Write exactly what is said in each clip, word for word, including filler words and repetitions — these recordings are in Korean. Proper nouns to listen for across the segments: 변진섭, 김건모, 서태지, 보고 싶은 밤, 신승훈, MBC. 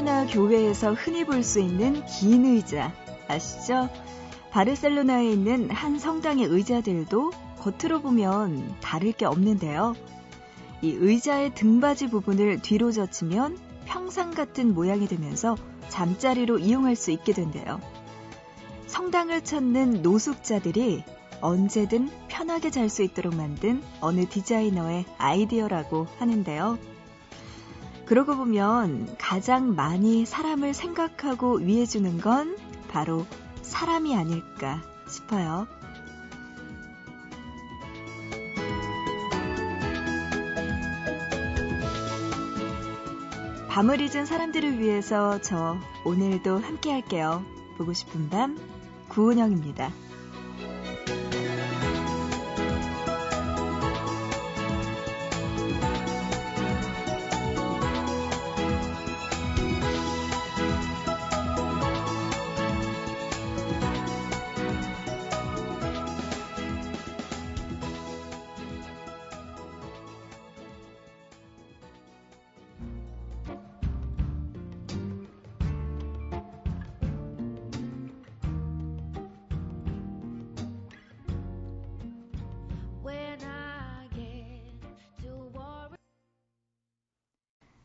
식당이나 교회에서 흔히 볼 수 있는 긴 의자 아시죠? 바르셀로나에 있는 한 성당의 의자들도 겉으로 보면 다를 게 없는데요. 이 의자의 등받이 부분을 뒤로 젖히면 평상 같은 모양이 되면서 잠자리로 이용할 수 있게 된대요. 성당을 찾는 노숙자들이 언제든 편하게 잘 수 있도록 만든 어느 디자이너의 아이디어라고 하는데요. 그러고 보면 가장 많이 사람을 생각하고 위해주는 건 바로 사람이 아닐까 싶어요. 밤을 잊은 사람들을 위해서 저 오늘도 함께 할게요. 보고 싶은 밤, 구은영입니다.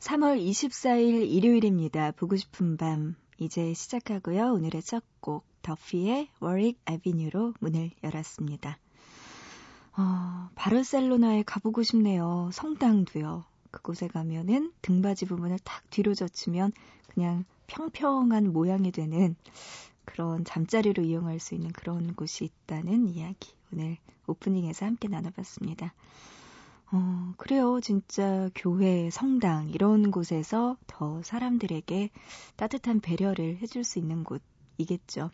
삼월 이십사일 일요일입니다. 보고 싶은 밤 이제 시작하고요. 오늘의 첫 곡 더피의 워릭 애비뉴로 문을 열었습니다. 어, 바르셀로나에 가보고 싶네요. 성당도요. 그곳에 가면은 등받이 부분을 탁 뒤로 젖히면 그냥 평평한 모양이 되는 그런 잠자리로 이용할 수 있는 그런 곳이 있다는 이야기. 오늘 오프닝에서 함께 나눠봤습니다. 어, 그래요. 진짜 교회, 성당 이런 곳에서 더 사람들에게 따뜻한 배려를 해줄 수 있는 곳이겠죠.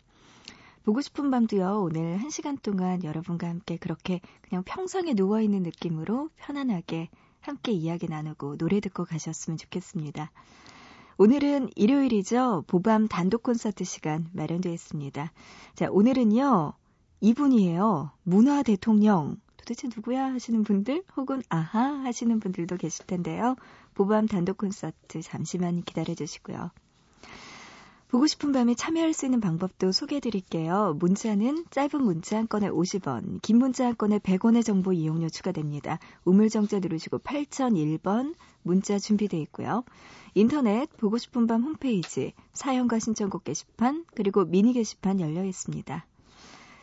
보고 싶은 밤도요. 오늘 한 시간 동안 여러분과 함께 그렇게 그냥 평상에 누워있는 느낌으로 편안하게 함께 이야기 나누고 노래 듣고 가셨으면 좋겠습니다. 오늘은 일요일이죠. 보밤 단독 콘서트 시간 마련되어 있습니다. 자, 오늘은요. 이분이에요. 문화 대통령. 도대체 누구야 하시는 분들 혹은 아하 하시는 분들도 계실 텐데요. 보밤 단독 콘서트 잠시만 기다려주시고요. 보고 싶은 밤에 참여할 수 있는 방법도 소개해드릴게요. 문자는 짧은 문자 한 건에 오십 원, 긴 문자 한 건에 백 원의 정보 이용료 추가됩니다. 우물정자 누르시고 팔공공일 번 문자 준비되어 있고요. 인터넷 보고 싶은 밤 홈페이지 사연과 신청곡 게시판 그리고 미니 게시판 열려 있습니다.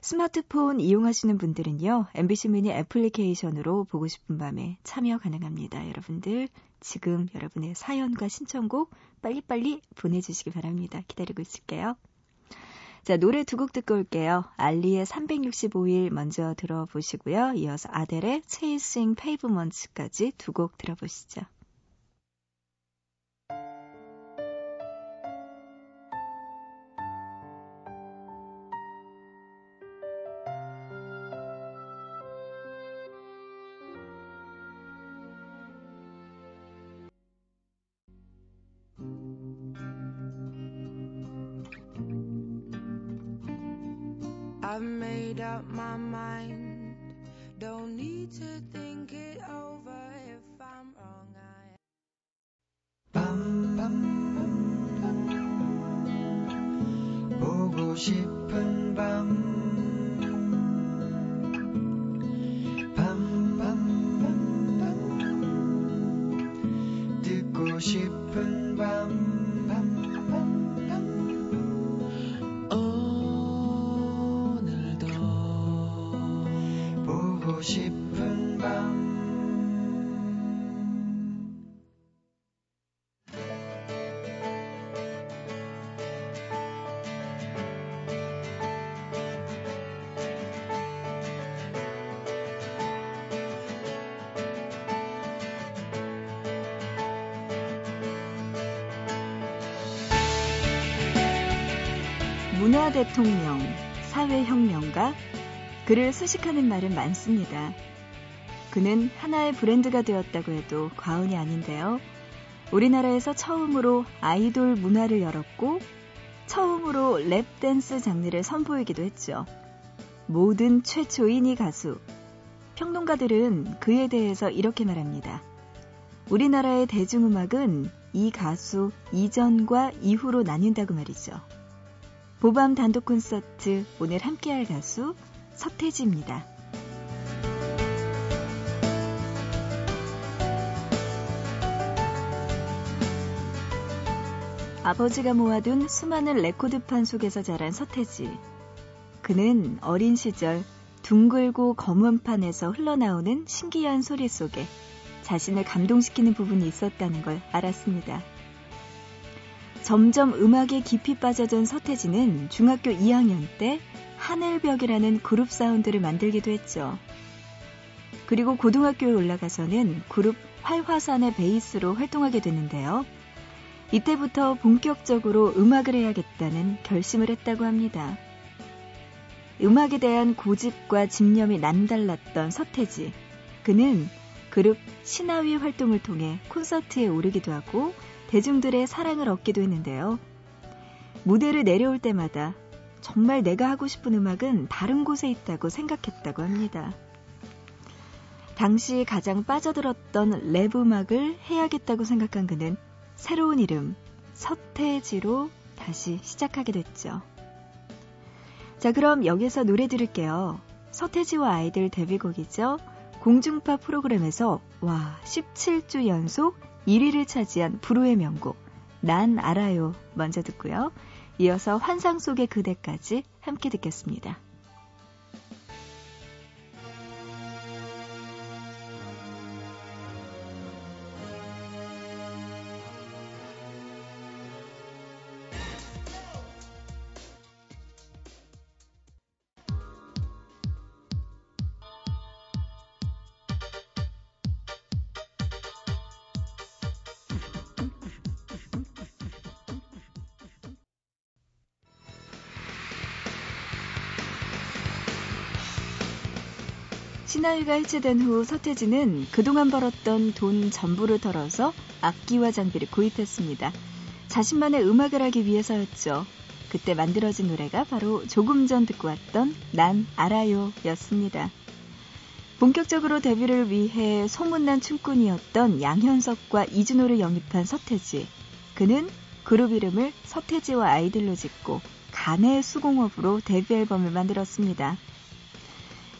스마트폰 이용하시는 분들은요. 엠비씨 미니 애플리케이션으로 보고 싶은 밤에 참여 가능합니다. 여러분들 지금 여러분의 사연과 신청곡 빨리빨리 보내주시기 바랍니다. 기다리고 있을게요. 자, 노래 두 곡 듣고 올게요. 알리의 삼백육십오일 먼저 들어보시고요. 이어서 아델의 Chasing Pavements까지 두 곡 들어보시죠. I've made up my mind. Don't need to think it over if I'm wrong. I 밤, 밤, 밤. 보고 싶은 밤. 밤, 밤, 밤, 밤. 듣고 싶은 밤. 싶은 밤 문화 대통령, 사회혁명가 그를 수식하는 말은 많습니다. 그는 하나의 브랜드가 되었다고 해도 과언이 아닌데요. 우리나라에서 처음으로 아이돌 문화를 열었고 처음으로 랩 댄스 장르를 선보이기도 했죠. 모든 최초인 이 가수. 평론가들은 그에 대해서 이렇게 말합니다. 우리나라의 대중음악은 이 가수 이전과 이후로 나뉜다고 말이죠. 보밤 단독 콘서트 오늘 함께할 가수 서태지입니다. 아버지가 모아둔 수많은 레코드판 속에서 자란 서태지. 그는 어린 시절 둥글고 검은 판에서 흘러나오는 신기한 소리 속에 자신을 감동시키는 부분이 있었다는 걸 알았습니다. 점점 음악에 깊이 빠져든 서태지는 중학교 이 학년 때 하늘벽이라는 그룹 사운드를 만들기도 했죠. 그리고 고등학교에 올라가서는 그룹 활화산의 베이스로 활동하게 됐는데요. 이때부터 본격적으로 음악을 해야겠다는 결심을 했다고 합니다. 음악에 대한 고집과 집념이 남달랐던 서태지. 그는 그룹 신화위 활동을 통해 콘서트에 오르기도 하고 대중들의 사랑을 얻기도 했는데요. 무대를 내려올 때마다 정말 내가 하고 싶은 음악은 다른 곳에 있다고 생각했다고 합니다. 당시 가장 빠져들었던 랩 음악을 해야겠다고 생각한 그는 새로운 이름 서태지로 다시 시작하게 됐죠. 자, 그럼 여기서 노래 들을게요. 서태지와 아이들 데뷔곡이죠. 공중파 프로그램에서 와 십칠 주 연속 일 위를 차지한 불후의 명곡 난 알아요 먼저 듣고요. 이어서 환상 속의 그대까지 함께 듣겠습니다. 신화위가 해체된 후 서태지는 그동안 벌었던 돈 전부를 털어서 악기와 장비를 구입했습니다. 자신만의 음악을 하기 위해서였죠. 그때 만들어진 노래가 바로 조금 전 듣고 왔던 난 알아요 였습니다. 본격적으로 데뷔를 위해 소문난 춤꾼이었던 양현석과 이준호를 영입한 서태지. 그는 그룹 이름을 서태지와 아이들로 짓고 간의 수공업으로 데뷔 앨범을 만들었습니다.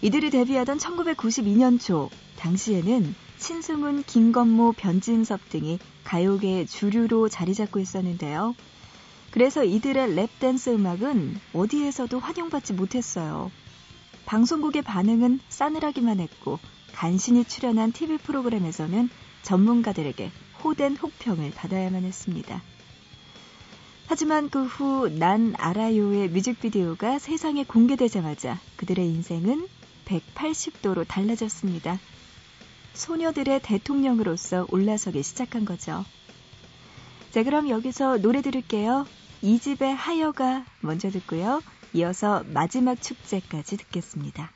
이들이 데뷔하던 천구백구십이 년 초, 당시에는 신승훈, 김건모, 변진섭 등이 가요계의 주류로 자리 잡고 있었는데요. 그래서 이들의 랩 댄스 음악은 어디에서도 환영받지 못했어요. 방송국의 반응은 싸늘하기만 했고 간신히 출연한 티비 프로그램에서는 전문가들에게 호된 혹평을 받아야만 했습니다. 하지만 그 후 난 알아요의 뮤직비디오가 세상에 공개되자마자 그들의 인생은 백팔십 도로 달라졌습니다. 소녀들의 대통령으로서 올라서기 시작한 거죠. 자, 그럼 여기서 노래 들을게요. 이 집의 하여가 먼저 듣고요. 이어서 마지막 축제까지 듣겠습니다.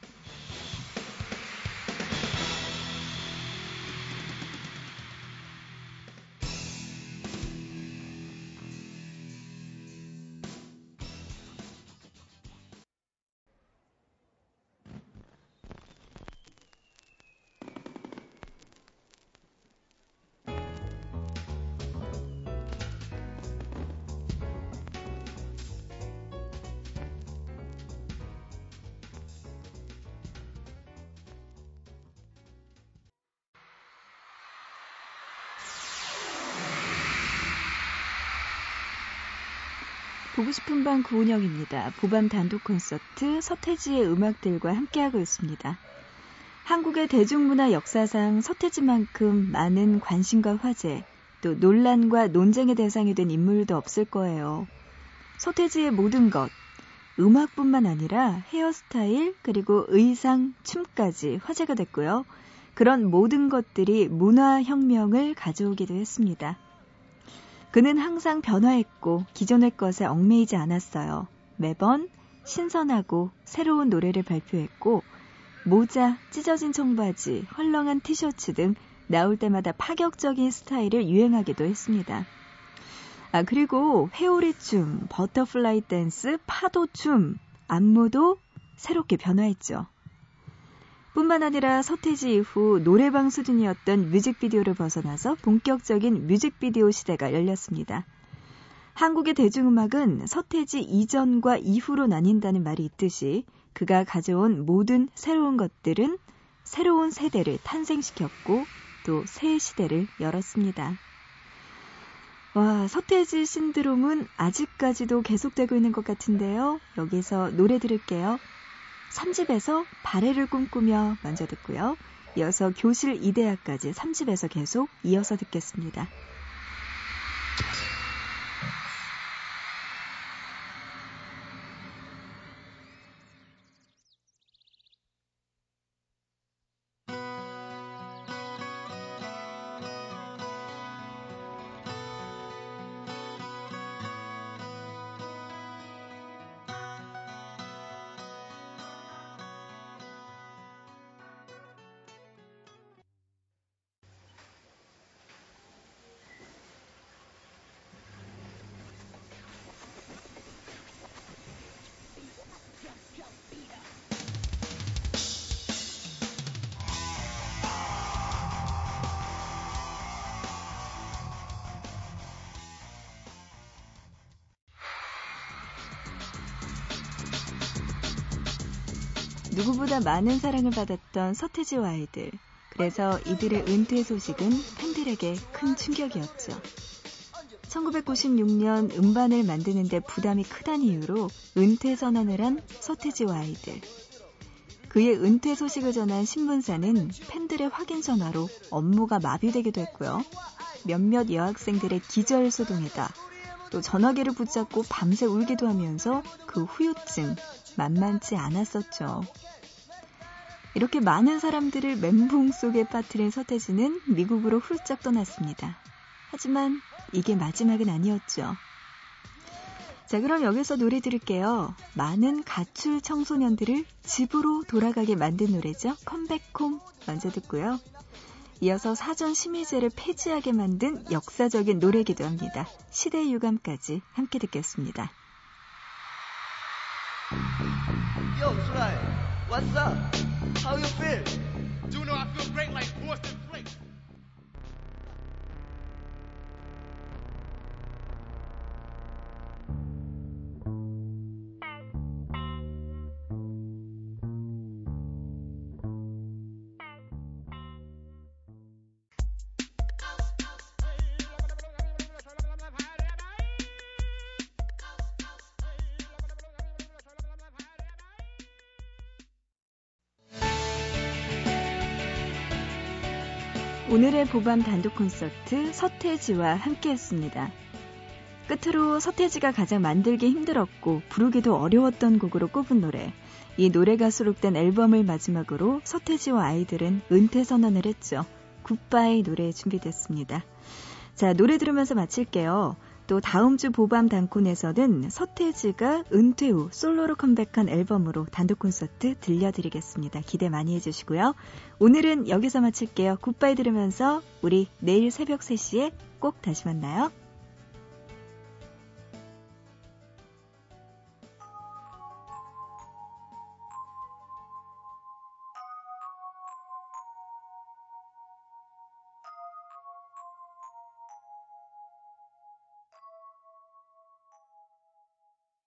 보고 싶은 밤 구은영입니다. 보밤 단독 콘서트 서태지의 음악들과 함께하고 있습니다. 한국의 대중문화 역사상 서태지만큼 많은 관심과 화제, 또 논란과 논쟁의 대상이 된 인물도 없을 거예요. 서태지의 모든 것, 음악뿐만 아니라 헤어스타일, 그리고 의상, 춤까지 화제가 됐고요. 그런 모든 것들이 문화혁명을 가져오기도 했습니다. 그는 항상 변화했고 기존의 것에 얽매이지 않았어요. 매번 신선하고 새로운 노래를 발표했고 모자, 찢어진 청바지, 헐렁한 티셔츠 등 나올 때마다 파격적인 스타일을 유행하기도 했습니다. 아, 그리고 회오리춤, 버터플라이 댄스, 파도춤, 안무도 새롭게 변화했죠. 뿐만 아니라 서태지 이후 노래방 수준이었던 뮤직비디오를 벗어나서 본격적인 뮤직비디오 시대가 열렸습니다. 한국의 대중음악은 서태지 이전과 이후로 나뉜다는 말이 있듯이 그가 가져온 모든 새로운 것들은 새로운 세대를 탄생시켰고 또 새 시대를 열었습니다. 와, 서태지 신드롬은 아직까지도 계속되고 있는 것 같은데요. 여기서 노래 들을게요. 삼 집에서 발해를 꿈꾸며 먼저 듣고요. 이어서 교실 이대학까지 삼 집에서 계속 이어서 듣겠습니다. 누구보다 많은 사랑을 받았던 서태지와 아이들. 그래서 이들의 은퇴 소식은 팬들에게 큰 충격이었죠. 천구백구십육 년 음반을 만드는 데 부담이 크단 이유로 은퇴 선언을 한 서태지와 아이들. 그의 은퇴 소식을 전한 신문사는 팬들의 확인 전화로 업무가 마비되기도 했고요. 몇몇 여학생들의 기절 소동에다 또 전화기를 붙잡고 밤새 울기도 하면서 그 후유증 만만치 않았었죠. 이렇게 많은 사람들을 멘붕 속에 빠뜨린 서태지는 미국으로 훌쩍 떠났습니다. 하지만 이게 마지막은 아니었죠. 자, 그럼 여기서 노래 들을게요. 많은 가출 청소년들을 집으로 돌아가게 만든 노래죠. 컴백홈 먼저 듣고요. 이어서 사전 심의제를 폐지하게 만든 역사적인 노래이기도 합니다. 시대의 유감까지 함께 듣겠습니다. Yo, July, what's up? How you feel? Do you know I feel great like Boston Flakes? 오늘의 보밤 단독 콘서트 서태지와 함께했습니다. 끝으로 서태지가 가장 만들기 힘들었고 부르기도 어려웠던 곡으로 꼽은 노래. 이 노래가 수록된 앨범을 마지막으로 서태지와 아이들은 은퇴 선언을 했죠. 굿바이 노래 준비됐습니다. 자, 노래 들으면서 마칠게요. 또 다음 주 보밤 단콘에서는 서태지가 은퇴 후 솔로로 컴백한 앨범으로 단독 콘서트 들려드리겠습니다. 기대 많이 해주시고요. 오늘은 여기서 마칠게요. 굿바이 들으면서 우리 내일 새벽 세 시에 꼭 다시 만나요.